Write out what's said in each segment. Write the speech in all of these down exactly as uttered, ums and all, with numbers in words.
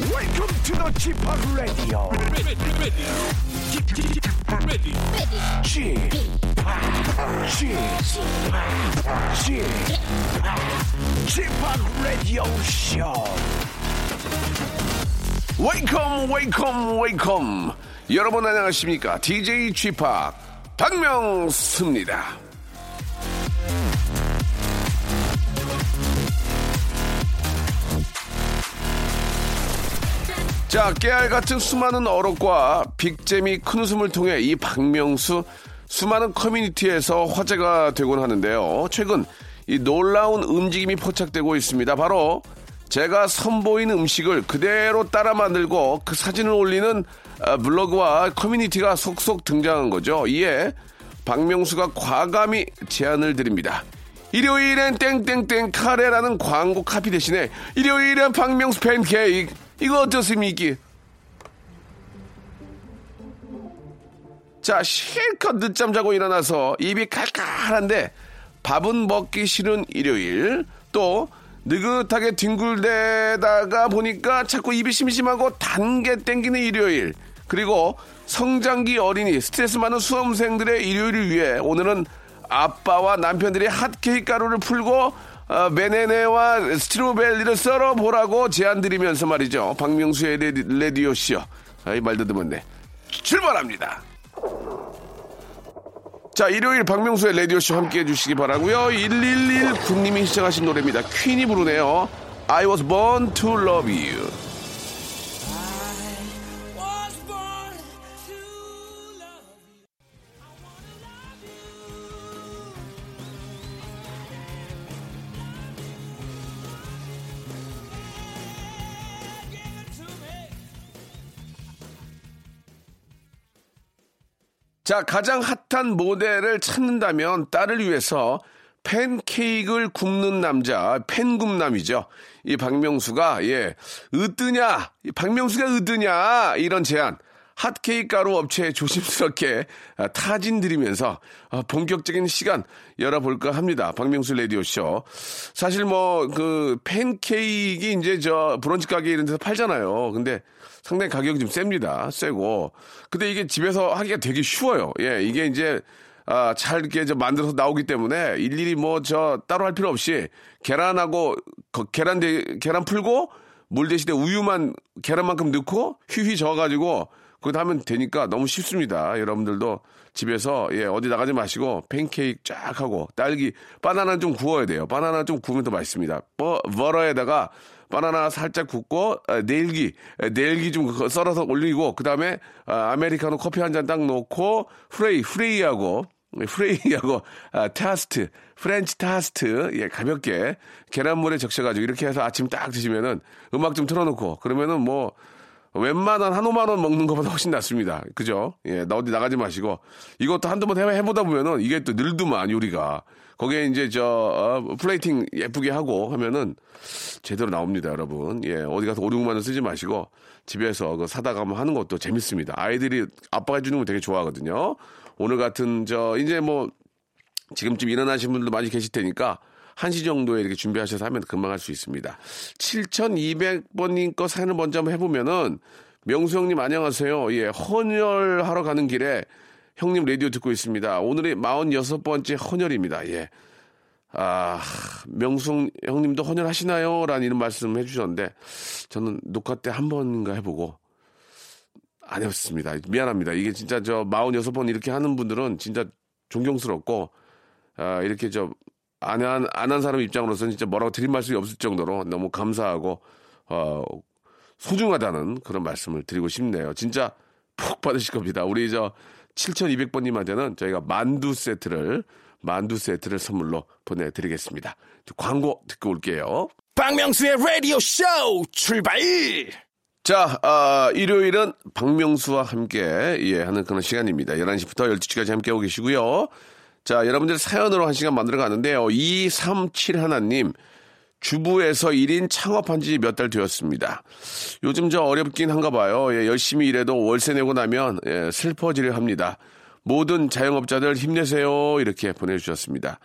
Welcome to the 지팍 라디오 지팍 라디오 쇼. Welcome, welcome, welcome. 여러분 안녕하십니까? 디제이 지팍 박명수입니다. 자, 깨알같은 수많은 어록과 빅잼이 큰 웃음을 통해 이 박명수 수많은 커뮤니티에서 화제가 되곤 하는데요. 최근 이 놀라운 움직임이 포착되고 있습니다. 바로 제가 선보인 음식을 그대로 따라 만들고 그 사진을 올리는 블로그와 커뮤니티가 속속 등장한 거죠. 이에 박명수가 과감히 제안을 드립니다. 일요일엔 땡땡땡 카레라는 광고 카피 대신에 일요일엔 박명수 팬케이크. 이거 어떻습니까? 자, 실컷 늦잠 자고 일어나서 입이 칼칼한데 밥은 먹기 싫은 일요일, 또 느긋하게 뒹굴대다가 보니까 자꾸 입이 심심하고 단 게 땡기는 일요일, 그리고 성장기 어린이, 스트레스 많은 수험생들의 일요일을 위해 오늘은 아빠와 남편들이 핫케이크 가루를 풀고 어, 메네네와 스트로베리를 썰어보라고 제안드리면서 말이죠. 박명수의 레디, 레디오쇼. 아, 이 말도 드문데. 출발합니다. 자, 일요일 박명수의 레디오쇼 함께해 주시기 바라고요. 일일일구 님이 시청하신 노래입니다. 퀸이 부르네요. I was born to love you. 자, 가장 핫한 모델을 찾는다면 딸을 위해서 팬케이크를 굽는 남자, 팬굽남이죠. 이 박명수가, 예, 으뜨냐, 박명수가 으뜨냐, 이런 제안, 핫케이크 가루 업체에 조심스럽게 타진드리면서 본격적인 시간 열어볼까 합니다. 박명수 라디오쇼. 사실 뭐, 그, 팬케이크 이제 저 브런치 가게 이런 데서 팔잖아요. 근데, 상당히 가격이 좀 셉니다. 세고. 근데 이게 집에서 하기가 되게 쉬워요. 예, 이게 이제, 아, 잘 이렇게 저 만들어서 나오기 때문에 일일이 뭐 저 따로 할 필요 없이 계란하고, 거, 계란, 대, 계란 풀고, 물 대신에 우유만, 계란만큼 넣고, 휘휘 저어가지고, 그거 하면 되니까 너무 쉽습니다. 여러분들도 집에서, 예, 어디 나가지 마시고, 팬케이크 쫙 하고, 딸기, 바나나 좀 구워야 돼요. 바나나 좀 구우면 더 맛있습니다. 버, 버러에다가, 바나나 살짝 굽고, 네일기, 네일기 좀 썰어서 올리고, 그 다음에, 아메리카노 커피 한 잔 딱 넣고, 후레이, 후레이하고, 후레이하고, 아, 토스트, 프렌치 토스트, 예, 가볍게, 계란물에 적셔가지고, 이렇게 해서 아침 딱 드시면은, 음악 좀 틀어놓고, 그러면은 뭐, 웬만한 한 오만 원 먹는 것보다 훨씬 낫습니다. 그죠? 예, 나 어디 나가지 마시고, 이것도 한두 번 해보다 보면은, 이게 또 늘드만, 요리가. 거기에 이제 저 어, 플레이팅 예쁘게 하고 하면은 제대로 나옵니다, 여러분. 예, 어디 가서 오, 육만 원 쓰지 마시고 집에서 그 사다가 하는 것도 재밌습니다. 아이들이 아빠가 해주는 거 되게 좋아하거든요. 오늘 같은 저 이제 뭐 지금쯤 일어나신 분들도 많이 계실 테니까 한 시 정도에 이렇게 준비하셔서 하면 금방 할 수 있습니다. 칠천이백 번님 거 사연을 먼저 한번 해보면은 명수 형님 안녕하세요. 예, 헌혈하러 가는 길에 형님 라디오 듣고 있습니다. 오늘이 사십육 번째 헌혈입니다. 예. 아, 명수 형님도 헌혈하시나요? 라는 이런 말씀 해주셨는데, 저는 녹화 때 한 번인가 해보고, 안 했습니다. 미안합니다. 이게 진짜 저 사십육 번 이렇게 하는 분들은 진짜 존경스럽고, 아, 이렇게 저, 안 한, 안 한 사람 입장으로서는 진짜 뭐라고 드릴 말씀이 없을 정도로 너무 감사하고, 어, 소중하다는 그런 말씀을 드리고 싶네요. 진짜 푹 받으실 겁니다. 우리 저, 칠천이백 번님한테는 저희가 만두 세트를, 만두 세트를 선물로 보내드리겠습니다. 광고 듣고 올게요. 박명수의 라디오 쇼 출발! 자, 어, 일요일은 박명수와 함께, 예, 하는 그런 시간입니다. 열한 시부터 열두 시까지 함께하고 계시고요. 자, 여러분들 사연으로 한 시간 만들어 가는데요. 이삼칠일 님. 주부에서 일 인 창업한 지 몇 달 되었습니다. 요즘 저 어렵긴 한가 봐요. 예, 열심히 일해도 월세 내고 나면, 예, 슬퍼지려 합니다. 모든 자영업자들 힘내세요. 이렇게 보내주셨습니다.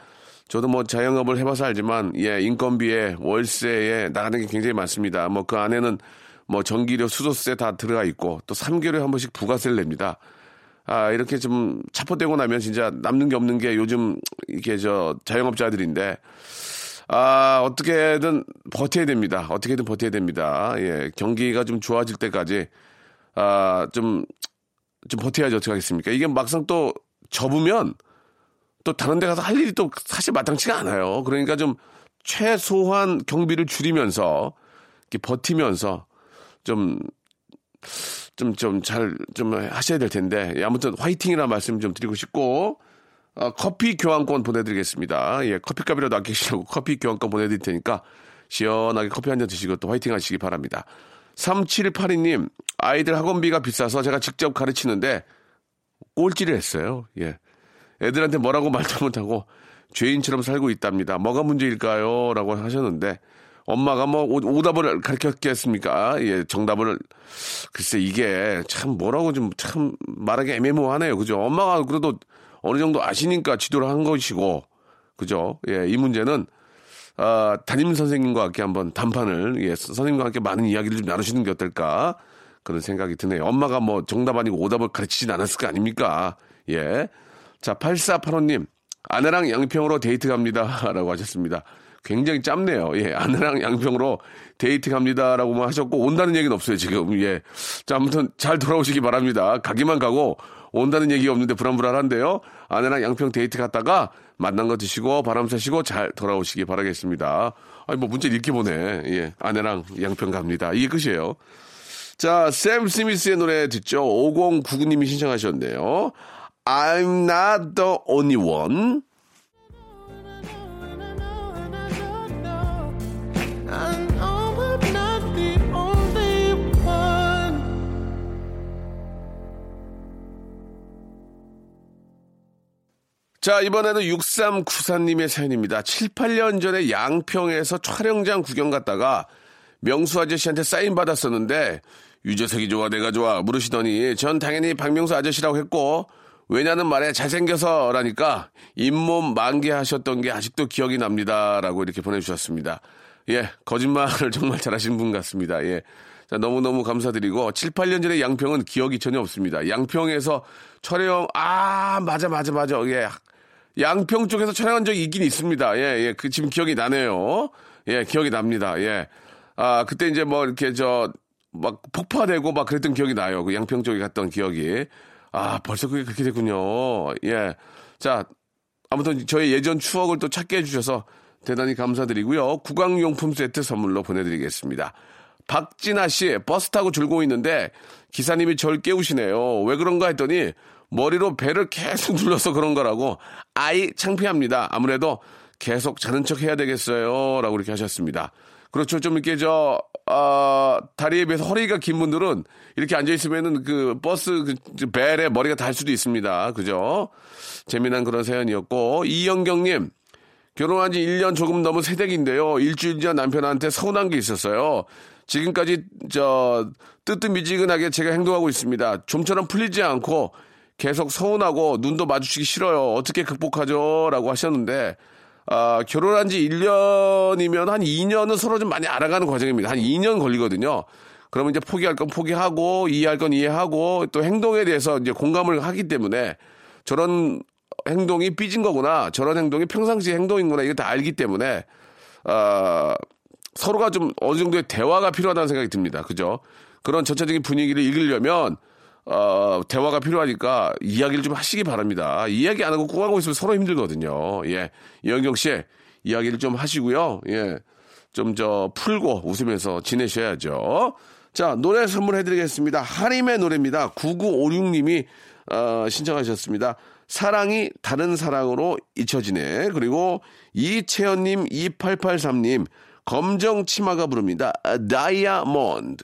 저도 뭐 자영업을 해봐서 알지만, 예, 인건비에 월세에 나가는 게 굉장히 많습니다. 뭐 그 안에는 뭐 전기료, 수도세 다 들어가 있고 또 삼 개월에 한 번씩 부가세를 냅니다. 아, 이렇게 좀 차포되고 나면 진짜 남는 게 없는 게 요즘 이렇게 저 자영업자들인데, 아, 어떻게든 버텨야 됩니다. 어떻게든 버텨야 됩니다. 예, 경기가 좀 좋아질 때까지, 아, 좀, 좀 버텨야죠. 어떻게 하겠습니까? 이게 막상 또 접으면 또 다른 데 가서 할 일이 또 사실 마땅치가 않아요. 그러니까 좀 최소한 경비를 줄이면서 이렇게 버티면서 좀, 좀, 좀, 잘, 좀 하셔야 될 텐데. 예, 아무튼 화이팅이라는 말씀 좀 드리고 싶고, 어, 커피 교환권 보내드리겠습니다. 예, 커피값이라도 아끼시라고 커피 교환권 보내드릴 테니까, 시원하게 커피 한잔 드시고 또 화이팅 하시기 바랍니다. 삼칠팔이 님, 아이들 학원비가 비싸서 제가 직접 가르치는데, 꼴찌를 했어요. 예. 애들한테 뭐라고 말도 못하고, 죄인처럼 살고 있답니다. 뭐가 문제일까요? 라고 하셨는데, 엄마가 뭐 오답을 가르쳤겠습니까? 예, 정답을 글쎄 이게 참 뭐라고 좀 참 말하기 애매모호하네요, 그죠? 엄마가 그래도 어느 정도 아시니까 지도를 한 것이고, 그죠? 예, 이 문제는 아, 담임 선생님과 함께 한번 담판을 예, 선생님과 함께 많은 이야기를 좀 나누시는 게 어떨까 그런 생각이 드네요. 엄마가 뭐 정답 아니고 오답을 가르치진 않았을 거 아닙니까? 예, 자 팔사팔오 님 아내랑 양평으로 데이트 갑니다라고 하셨습니다. 굉장히 짧네요. 예, 아내랑 양평으로 데이트 갑니다라고만 하셨고, 온다는 얘기는 없어요, 지금. 예. 자, 아무튼 잘 돌아오시기 바랍니다. 가기만 가고, 온다는 얘기가 없는데 불안불안한데요. 아내랑 양평 데이트 갔다가 만난 거 드시고, 바람 쐬시고, 잘 돌아오시기 바라겠습니다. 아니, 뭐, 문자 읽게 보네. 예, 아내랑 양평 갑니다. 이게 끝이에요. 자, 샘 스미스의 노래 듣죠. 오공구구 님이 신청하셨네요. I'm not the only one. 자, 이번에는 육삼구사 님의 사연입니다. 칠, 팔 년 전에 양평에서 촬영장 구경 갔다가 명수 아저씨한테 사인 받았었는데 유재석이 좋아 내가 좋아 물으시더니 전 당연히 박명수 아저씨라고 했고 왜냐는 말에 잘생겨서라니까 잇몸 만개하셨던 게 아직도 기억이 납니다. 라고 이렇게 보내주셨습니다. 예, 거짓말을 정말 잘하신 분 같습니다. 예. 자, 너무너무 감사드리고, 칠, 팔 년 전에 양평은 기억이 전혀 없습니다. 양평에서 촬영, 아, 맞아, 맞아, 맞아. 예. 양평 쪽에서 촬영한 적이 있긴 있습니다. 예, 예. 그, 지금 기억이 나네요. 예, 기억이 납니다. 예. 아, 그때 이제 뭐 이렇게 저, 막 폭파되고 막 그랬던 기억이 나요. 그 양평 쪽에 갔던 기억이. 아, 벌써 그게 그렇게 됐군요. 예. 자, 아무튼 저의 예전 추억을 또 찾게 해주셔서 대단히 감사드리고요. 구강용품 세트 선물로 보내드리겠습니다. 박진아 씨, 버스 타고 줄고 있는데 기사님이 절 깨우시네요. 왜 그런가 했더니 머리로 배를 계속 눌러서 그런 거라고 아이 창피합니다. 아무래도 계속 자는 척 해야 되겠어요. 라고 이렇게 하셨습니다. 그렇죠. 좀 이렇게 저, 어, 다리에 비해서 허리가 긴 분들은 이렇게 앉아있으면은 그 버스 그 벨에 머리가 닿을 수도 있습니다. 그죠? 재미난 그런 사연이었고. 이영경님. 결혼한 지 일 년 조금 넘은 새댁인데요. 일주일 전 남편한테 서운한 게 있었어요. 지금까지 저 뜨뜻미지근하게 제가 행동하고 있습니다. 좀처럼 풀리지 않고 계속 서운하고 눈도 마주치기 싫어요. 어떻게 극복하죠? 라고 하셨는데 아, 결혼한 지 일 년이면 한 이 년은 서로 좀 많이 알아가는 과정입니다. 한 이 년 걸리거든요. 그러면 이제 포기할 건 포기하고 이해할 건 이해하고 또 행동에 대해서 이제 공감을 하기 때문에 저런 행동이 삐진 거구나. 저런 행동이 평상시 행동인구나. 이거 다 알기 때문에 어, 서로가 좀 어느 정도의 대화가 필요하다는 생각이 듭니다. 그죠? 그런 전체적인 분위기를 읽으려면 어, 대화가 필요하니까 이야기를 좀 하시기 바랍니다. 이야기 안 하고 꿍하고 있으면 서로 힘들거든요. 예, 이현경 씨 이야기를 좀 하시고요. 예, 좀 저 풀고 웃으면서 지내셔야죠. 자, 노래 선물해드리겠습니다. 하림의 노래입니다. 구구오육 님이 어, 신청하셨습니다. 사랑이 다른 사랑으로 잊혀지네. 그리고 이채연님, 이팔팔삼 님, 검정 치마가 부릅니다. 다이아몬드.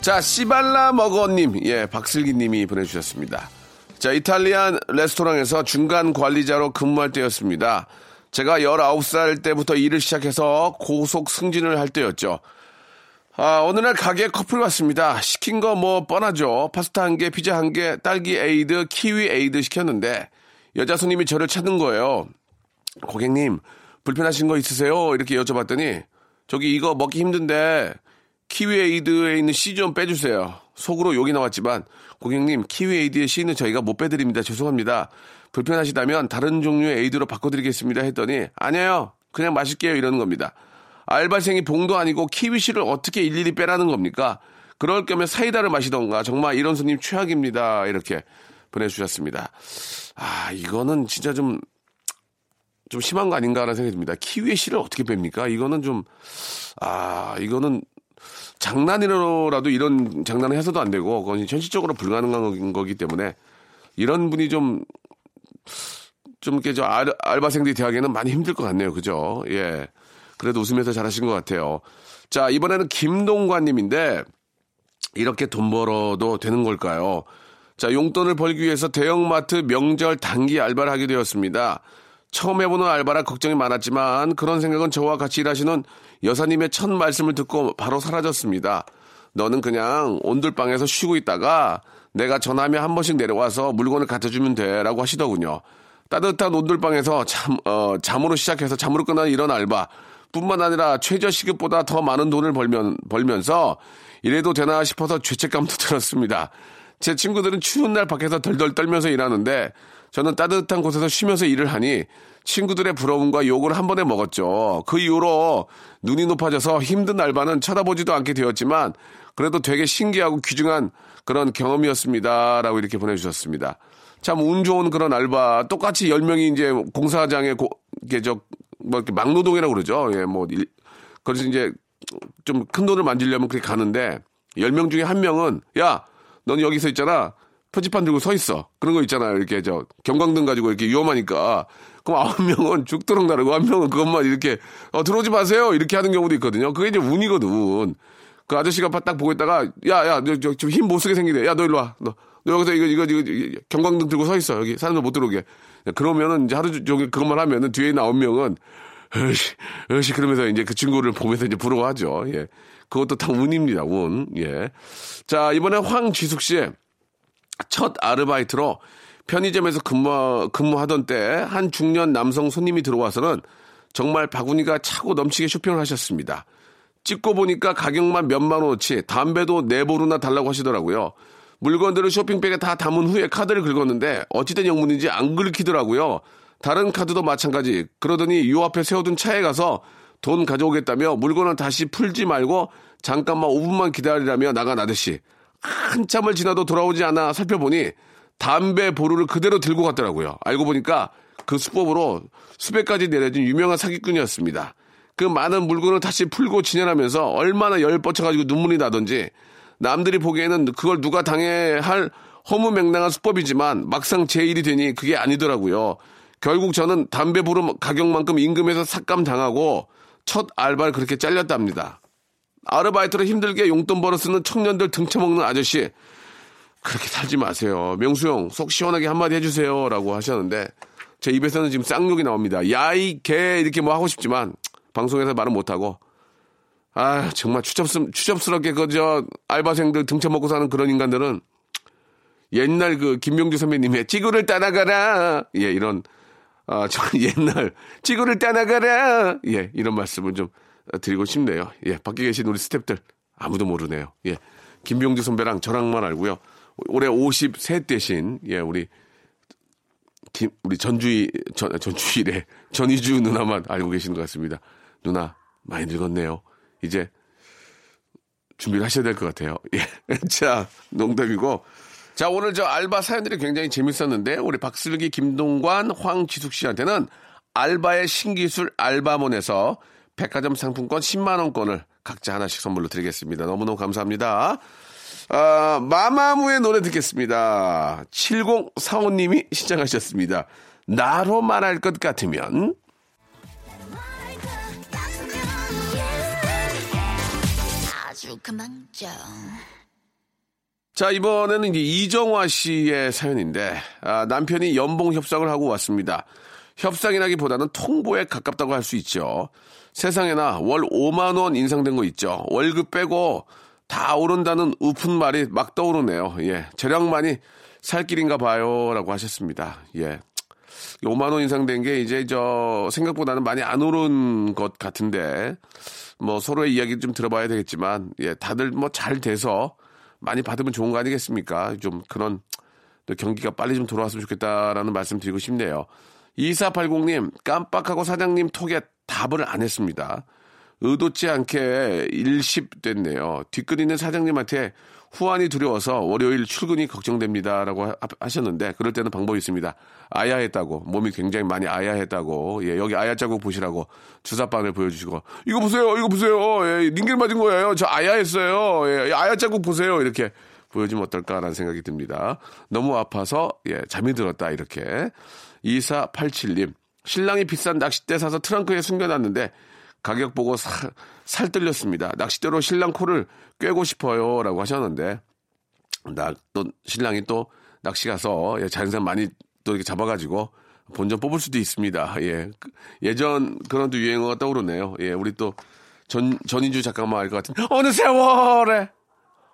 자, 시발라머거님, 예, 박슬기님이 보내주셨습니다. 자, 이탈리안 레스토랑에서 중간 관리자로 근무할 때였습니다. 제가 열아홉 살 때부터 일을 시작해서 고속 승진을 할 때였죠. 아, 어느 날 가게에 커플 왔습니다. 시킨 거 뭐 뻔하죠. 파스타 한 개, 피자 한 개, 딸기 에이드, 키위 에이드 시켰는데 여자 손님이 저를 찾는 거예요. 고객님, 불편하신 거 있으세요? 이렇게 여쭤봤더니 저기 이거 먹기 힘든데 키위에이드에 있는 씨 좀 빼주세요. 속으로 욕이 나왔지만 고객님, 키위에이드에 씨는 저희가 못 빼드립니다. 죄송합니다. 불편하시다면 다른 종류의 에이드로 바꿔드리겠습니다. 했더니 아니에요. 그냥 마실게요. 이러는 겁니다. 알바생이 봉도 아니고 키위씨를 어떻게 일일이 빼라는 겁니까? 그럴 경우에 사이다를 마시던가. 정말 이런 손님 최악입니다. 이렇게 보내주셨습니다. 아, 이거는 진짜 좀 좀 심한 거 아닌가라는 생각이 듭니다. 키위의 씨를 어떻게 뺍니까? 이거는 좀, 아, 이거는 장난이라도 이런 장난을 해서도 안 되고, 그건 현실적으로 불가능한 거기 때문에, 이런 분이 좀, 좀 이렇게 저 알, 알바생들이 대하기에는 많이 힘들 것 같네요. 그죠? 예. 그래도 웃으면서 잘하신 것 같아요. 자, 이번에는 김동관님인데, 이렇게 돈 벌어도 되는 걸까요? 자, 용돈을 벌기 위해서 대형마트 명절 단기 알바를 하게 되었습니다. 처음 해보는 알바라 걱정이 많았지만 그런 생각은 저와 같이 일하시는 여사님의 첫 말씀을 듣고 바로 사라졌습니다. 너는 그냥 온돌방에서 쉬고 있다가 내가 전화하면 한 번씩 내려와서 물건을 갖다주면 돼 라고 하시더군요. 따뜻한 온돌방에서 잠, 어, 잠으로 시작해서 잠으로 끝나는 이런 알바 뿐만 아니라 최저시급보다 더 많은 돈을 벌면, 벌면서 이래도 되나 싶어서 죄책감도 들었습니다. 제 친구들은 추운 날 밖에서 덜덜 떨면서 일하는데 저는 따뜻한 곳에서 쉬면서 일을 하니 친구들의 부러움과 욕을 한 번에 먹었죠. 그 이후로 눈이 높아져서 힘든 알바는 쳐다보지도 않게 되었지만 그래도 되게 신기하고 귀중한 그런 경험이었습니다. 라고 이렇게 보내주셨습니다. 참 운 좋은 그런 알바. 똑같이 열 명이 이제 공사장에 고, 이렇게 저, 뭐 이렇게 막노동이라고 그러죠. 예, 뭐, 일, 그래서 이제 좀 큰 돈을 만지려면 그렇게 가는데 열 명 중에 한 명은 야, 넌 여기서 있잖아. 표지판 들고 서 있어. 그런 거 있잖아요. 이렇게 저 경광등 가지고 이렇게 위험하니까. 그럼 아홉 명은 죽도록 나르고 한 명은 그것만 이렇게 어, 들어오지 마세요. 이렇게 하는 경우도 있거든요. 그게 이제 운이거든. 운. 그 아저씨가 딱 보고 있다가 야, 야, 너 지금 힘 못 쓰게 생기네. 야, 너 일로 와. 너, 너 여기서 이거, 이거, 이거 경광등 들고 서 있어. 여기 사람들 못 들어오게. 그러면은 이제 하루 종일 그것만 하면은 뒤에 있는 아홉 명은 으씨, 으씨 그러면서 이제 그 친구를 보면서 이제 부러워하죠. 예. 그것도 다 운입니다. 운. 예. 자, 이번에 황지숙 씨의 첫 아르바이트로 편의점에서 근무, 근무하던 때 한 중년 남성 손님이 들어와서는 정말 바구니가 차고 넘치게 쇼핑을 하셨습니다. 찍고 보니까 가격만 몇만 원어치, 담배도 네 보루나 달라고 하시더라고요. 물건들을 쇼핑백에 다 담은 후에 카드를 긁었는데 어찌된 영문인지 안 긁히더라고요. 다른 카드도 마찬가지. 그러더니 요 앞에 세워둔 차에 가서 돈 가져오겠다며 물건을 다시 풀지 말고 잠깐만 오 분만 기다리라며 나간 아저씨. 한참을 지나도 돌아오지 않아 살펴보니 담배 보루를 그대로 들고 갔더라고요. 알고 보니까 그 수법으로 수백 가지 내려진 유명한 사기꾼이었습니다. 그 많은 물건을 다시 풀고 진열하면서 얼마나 열 뻗쳐가지고 눈물이 나던지 남들이 보기에는 그걸 누가 당해야 할 허무맹랑한 수법이지만 막상 제 일이 되니 그게 아니더라고요. 결국 저는 담배 보루 가격만큼 임금에서 삭감당하고 첫 알바를 그렇게 잘렸답니다. 아르바이트로 힘들게 용돈 벌어 쓰는 청년들 등쳐먹는 아저씨. 그렇게 살지 마세요. 명수 형, 속 시원하게 한마디 해주세요. 라고 하셨는데, 제 입에서는 지금 쌍욕이 나옵니다. 야이, 개, 이렇게 뭐 하고 싶지만, 방송에서 말은 못하고, 아, 정말 추접스, 추접스럽게, 그, 저, 알바생들 등쳐먹고 사는 그런 인간들은, 옛날 그, 김명주 선배님의 지구를 따라가라! 예, 이런, 아, 저 옛날, 지구를 따라가라! 예, 이런 말씀을 좀, 드리고 싶네요. 예, 밖에 계신 우리 스탭들 아무도 모르네요. 예, 김병주 선배랑 저랑만 알고요. 올해 오십삼 대신 예, 우리 김 우리 전주희 전 전주일에 전희주 누나만 알고 계시는 것 같습니다. 누나 많이 늙었네요. 이제 준비를 하셔야 될 것 같아요. 예, 자 농담이고. 자 오늘 저 알바 사연들이 굉장히 재밌었는데 우리 박슬기, 김동관, 황지숙 씨한테는 알바의 신기술 알바몬에서 백화점 상품권 십만 원권을 각자 하나씩 선물로 드리겠습니다. 너무너무 감사합니다. 아, 마마무의 노래 듣겠습니다. 칠공사오 님이 신청하셨습니다. 나로 말할 것 같으면. 아주 그만 좀. 자, 이번에는 이제 이정화 씨의 사연인데, 아, 남편이 연봉 협상을 하고 왔습니다. 협상이라기보다는 통보에 가깝다고 할 수 있죠. 세상에나 월 오만 원 인상된 거 있죠. 월급 빼고 다 오른다는 우픈 말이 막 떠오르네요. 예, 재량만이 살 길인가 봐요. 라고 하셨습니다. 예. 오만 원 인상된 게 이제 저 생각보다는 많이 안 오른 것 같은데, 뭐 서로의 이야기를 좀 들어봐야 되겠지만, 예, 다들 뭐 잘 돼서 많이 받으면 좋은 거 아니겠습니까? 좀 그런 또 경기가 빨리 좀 돌아왔으면 좋겠다라는 말씀 드리고 싶네요. 이사팔공님, 깜빡하고 사장님 톡에 답을 안 했습니다. 의도치 않게 일십됐네요. 뒷끝있는 사장님한테 후환이 두려워서 월요일 출근이 걱정됩니다. 라고 하셨는데, 그럴 때는 방법이 있습니다. 아야했다고, 몸이 굉장히 많이 아야했다고, 예, 여기 아야 자국 보시라고 주사바늘 보여주시고, 이거 보세요, 이거 보세요, 예, 링겔 맞은 거예요. 저 아야했어요. 예, 아야 자국 보세요. 이렇게 보여주면 어떨까라는 생각이 듭니다. 너무 아파서, 예, 잠이 들었다. 이렇게. 이사팔칠님, 신랑이 비싼 낚싯대 사서 트렁크에 숨겨놨는데, 가격 보고 살, 살 떨렸습니다. 낚싯대로 신랑 코를 꿰고 싶어요. 라고 하셨는데, 나, 또, 신랑이 또 낚시 가서, 예, 자연산 많이 또 이렇게 잡아가지고, 본전 뽑을 수도 있습니다. 예. 예전 그런 또 유행어가 떠오르네요. 예, 우리 또 전, 전인주 작가만 알 것 같은, 어느 세월에!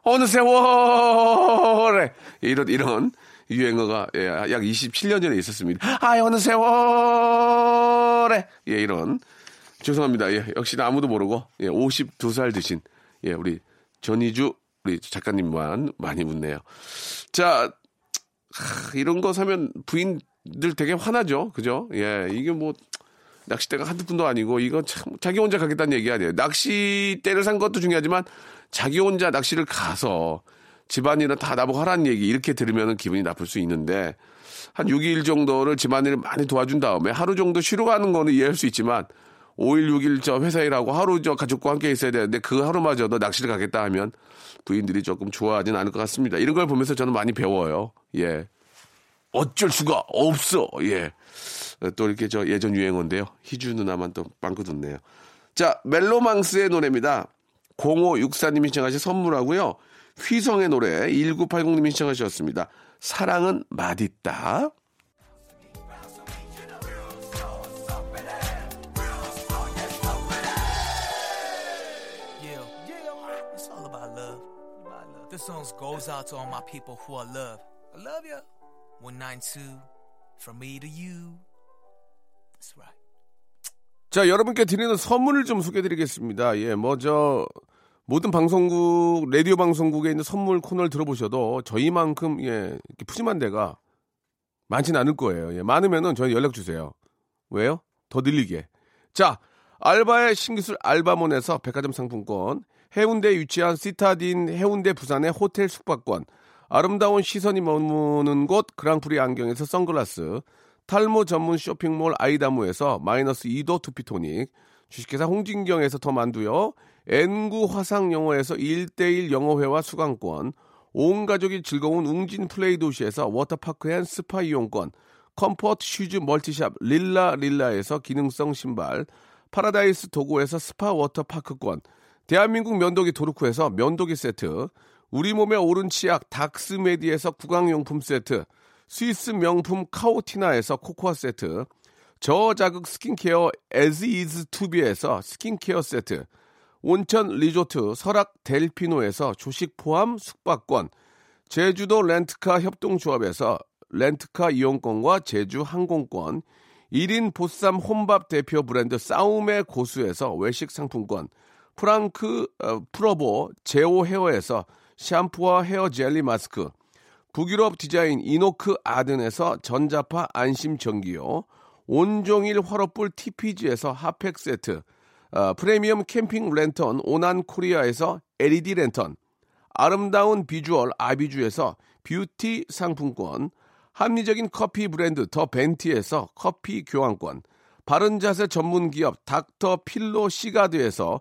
어느 세월에! 예, 이런, 이런 유행어가, 예, 약 이십칠 년 전에 있었습니다. 아, 어느 세월에! 예, 이런. 죄송합니다. 예, 역시 아무도 모르고, 예, 오십두 살 드신, 예, 우리 전희주 우리 작가님만 많이 웃네요. 자, 하, 이런 거 사면 부인들 되게 화나죠, 그죠? 예, 이게 뭐 낚싯대가 한두 푼도 아니고 이거 참 자기 혼자 가겠다는 얘기 아니에요. 낚싯대를 산 것도 중요하지만 자기 혼자 낚시를 가서 집안일은 다 나보고 하라는 얘기 이렇게 들으면 기분이 나쁠 수 있는데, 한 육 일 정도를 집안일을 많이 도와준 다음에 하루 정도 쉬러 가는 거는 이해할 수 있지만, 오 일, 육 일 저 회사일하고 하루 저 가족과 함께 있어야 되는데 그 하루마저도 낚시를 가겠다 하면 부인들이 조금 좋아하진 않을 것 같습니다. 이런 걸 보면서 저는 많이 배워요. 예. 어쩔 수가 없어. 예. 또 이렇게 저 예전 유행어인데요. 희주 누나만 또 빵꾸 듣네요. 자, 멜로망스의 노래입니다. 공오육사님이 신청하신 선물하고요. 휘성의 노래 일구팔공님이 신청하셨습니다. 사랑은 맛있다. This song goes out to all my people who I love. I love you. one nine two from me to you. That's right. 자, 여러분께 드리는 선물을 좀 소개해드리겠습니다. 예, 먼저 모든 방송국, 라디오 방송국에 있는 선물 코너를 들어보셔도 저희만큼, 예, 푸짐한 데가 많진 않을 거예요. 예, 많으면은 저희 연락 주세요. 왜요? 더 늘리게. 자, 알바의 신기술 알바몬에서 백화점 상품권. 해운대에 위치한 시타딘 해운대 부산의 호텔 숙박권, 아름다운 시선이 머무는 곳 그랑프리 안경에서 선글라스, 탈모 전문 쇼핑몰 아이다무에서 마이너스 이 도 두피토닉, 주식회사 홍진경에서 더 만두요, 엔 나인 화상영어에서 일 대일 영어회화 수강권, 온 가족이 즐거운 웅진 플레이 도시에서 워터파크 앤 스파 이용권, 컴포트 슈즈 멀티샵 릴라 릴라에서 기능성 신발, 파라다이스 도고에서 스파 워터파크권, 대한민국 면도기 도르쿠에서 면도기 세트, 우리 몸의 오른 치약 닥스메디에서 구강용품 세트, 스위스 명품 카오티나에서 코코아 세트, 저자극 스킨케어 에즈이즈 투비에서 스킨케어 세트, 온천 리조트 설악 델피노에서 조식 포함 숙박권, 제주도 렌트카 협동조합에서 렌트카 이용권과 제주 항공권, 일 인 보쌈 혼밥 대표 브랜드 싸움의 고수에서 외식 상품권, 프랑크 어, 프로보 제오 헤어에서 샴푸와 헤어 젤리 마스크, 북유럽 디자인 이노크 아든에서 전자파 안심 전기요, 온종일 화로불 티피지에서 핫팩 세트, 어, 프리미엄 캠핑 랜턴 오난 코리아에서 엘이디 랜턴, 아름다운 비주얼 아비주에서 뷰티 상품권, 합리적인 커피 브랜드 더 벤티에서 커피 교환권, 바른자세 전문기업 닥터 필로 시가드에서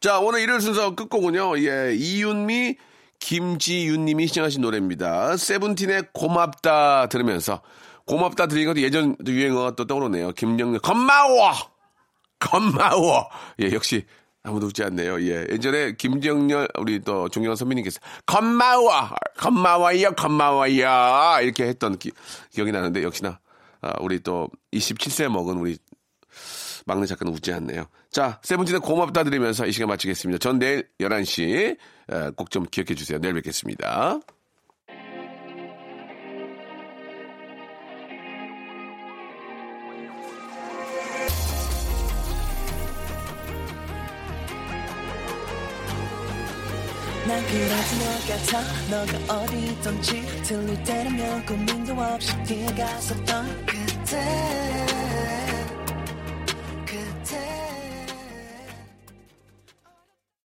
자, 오늘 일요일 순서 끝곡은요. 예, 이윤미, 김지윤 님이 시청하신 노래입니다. 세븐틴의 고맙다 들으면서, 고맙다 들으니까 예전 유행어가 또 떠오르네요. 김정렬, 고마워! 고마워! 예, 역시 아무도 웃지 않네요. 예, 예전에 김정렬, 우리 또 존경하는 선배님께서, 고마워! 고마워요, 고마워요! 이렇게 했던 기, 기억이 나는데, 역시나, 아, 우리 또 이십칠 세 먹은 우리, 막내 작가는 웃지 않네요. 자, 세븐틴의 고맙다 드리면서 이 시간 마치겠습니다. 전 내일 열한 시 꼭 좀 기억해 주세요. 내일 뵙겠습니다. 난 그래도 너 같아. 너가 어디든지 들릴 때라면 고민도 없이 뛰어갔었던 그때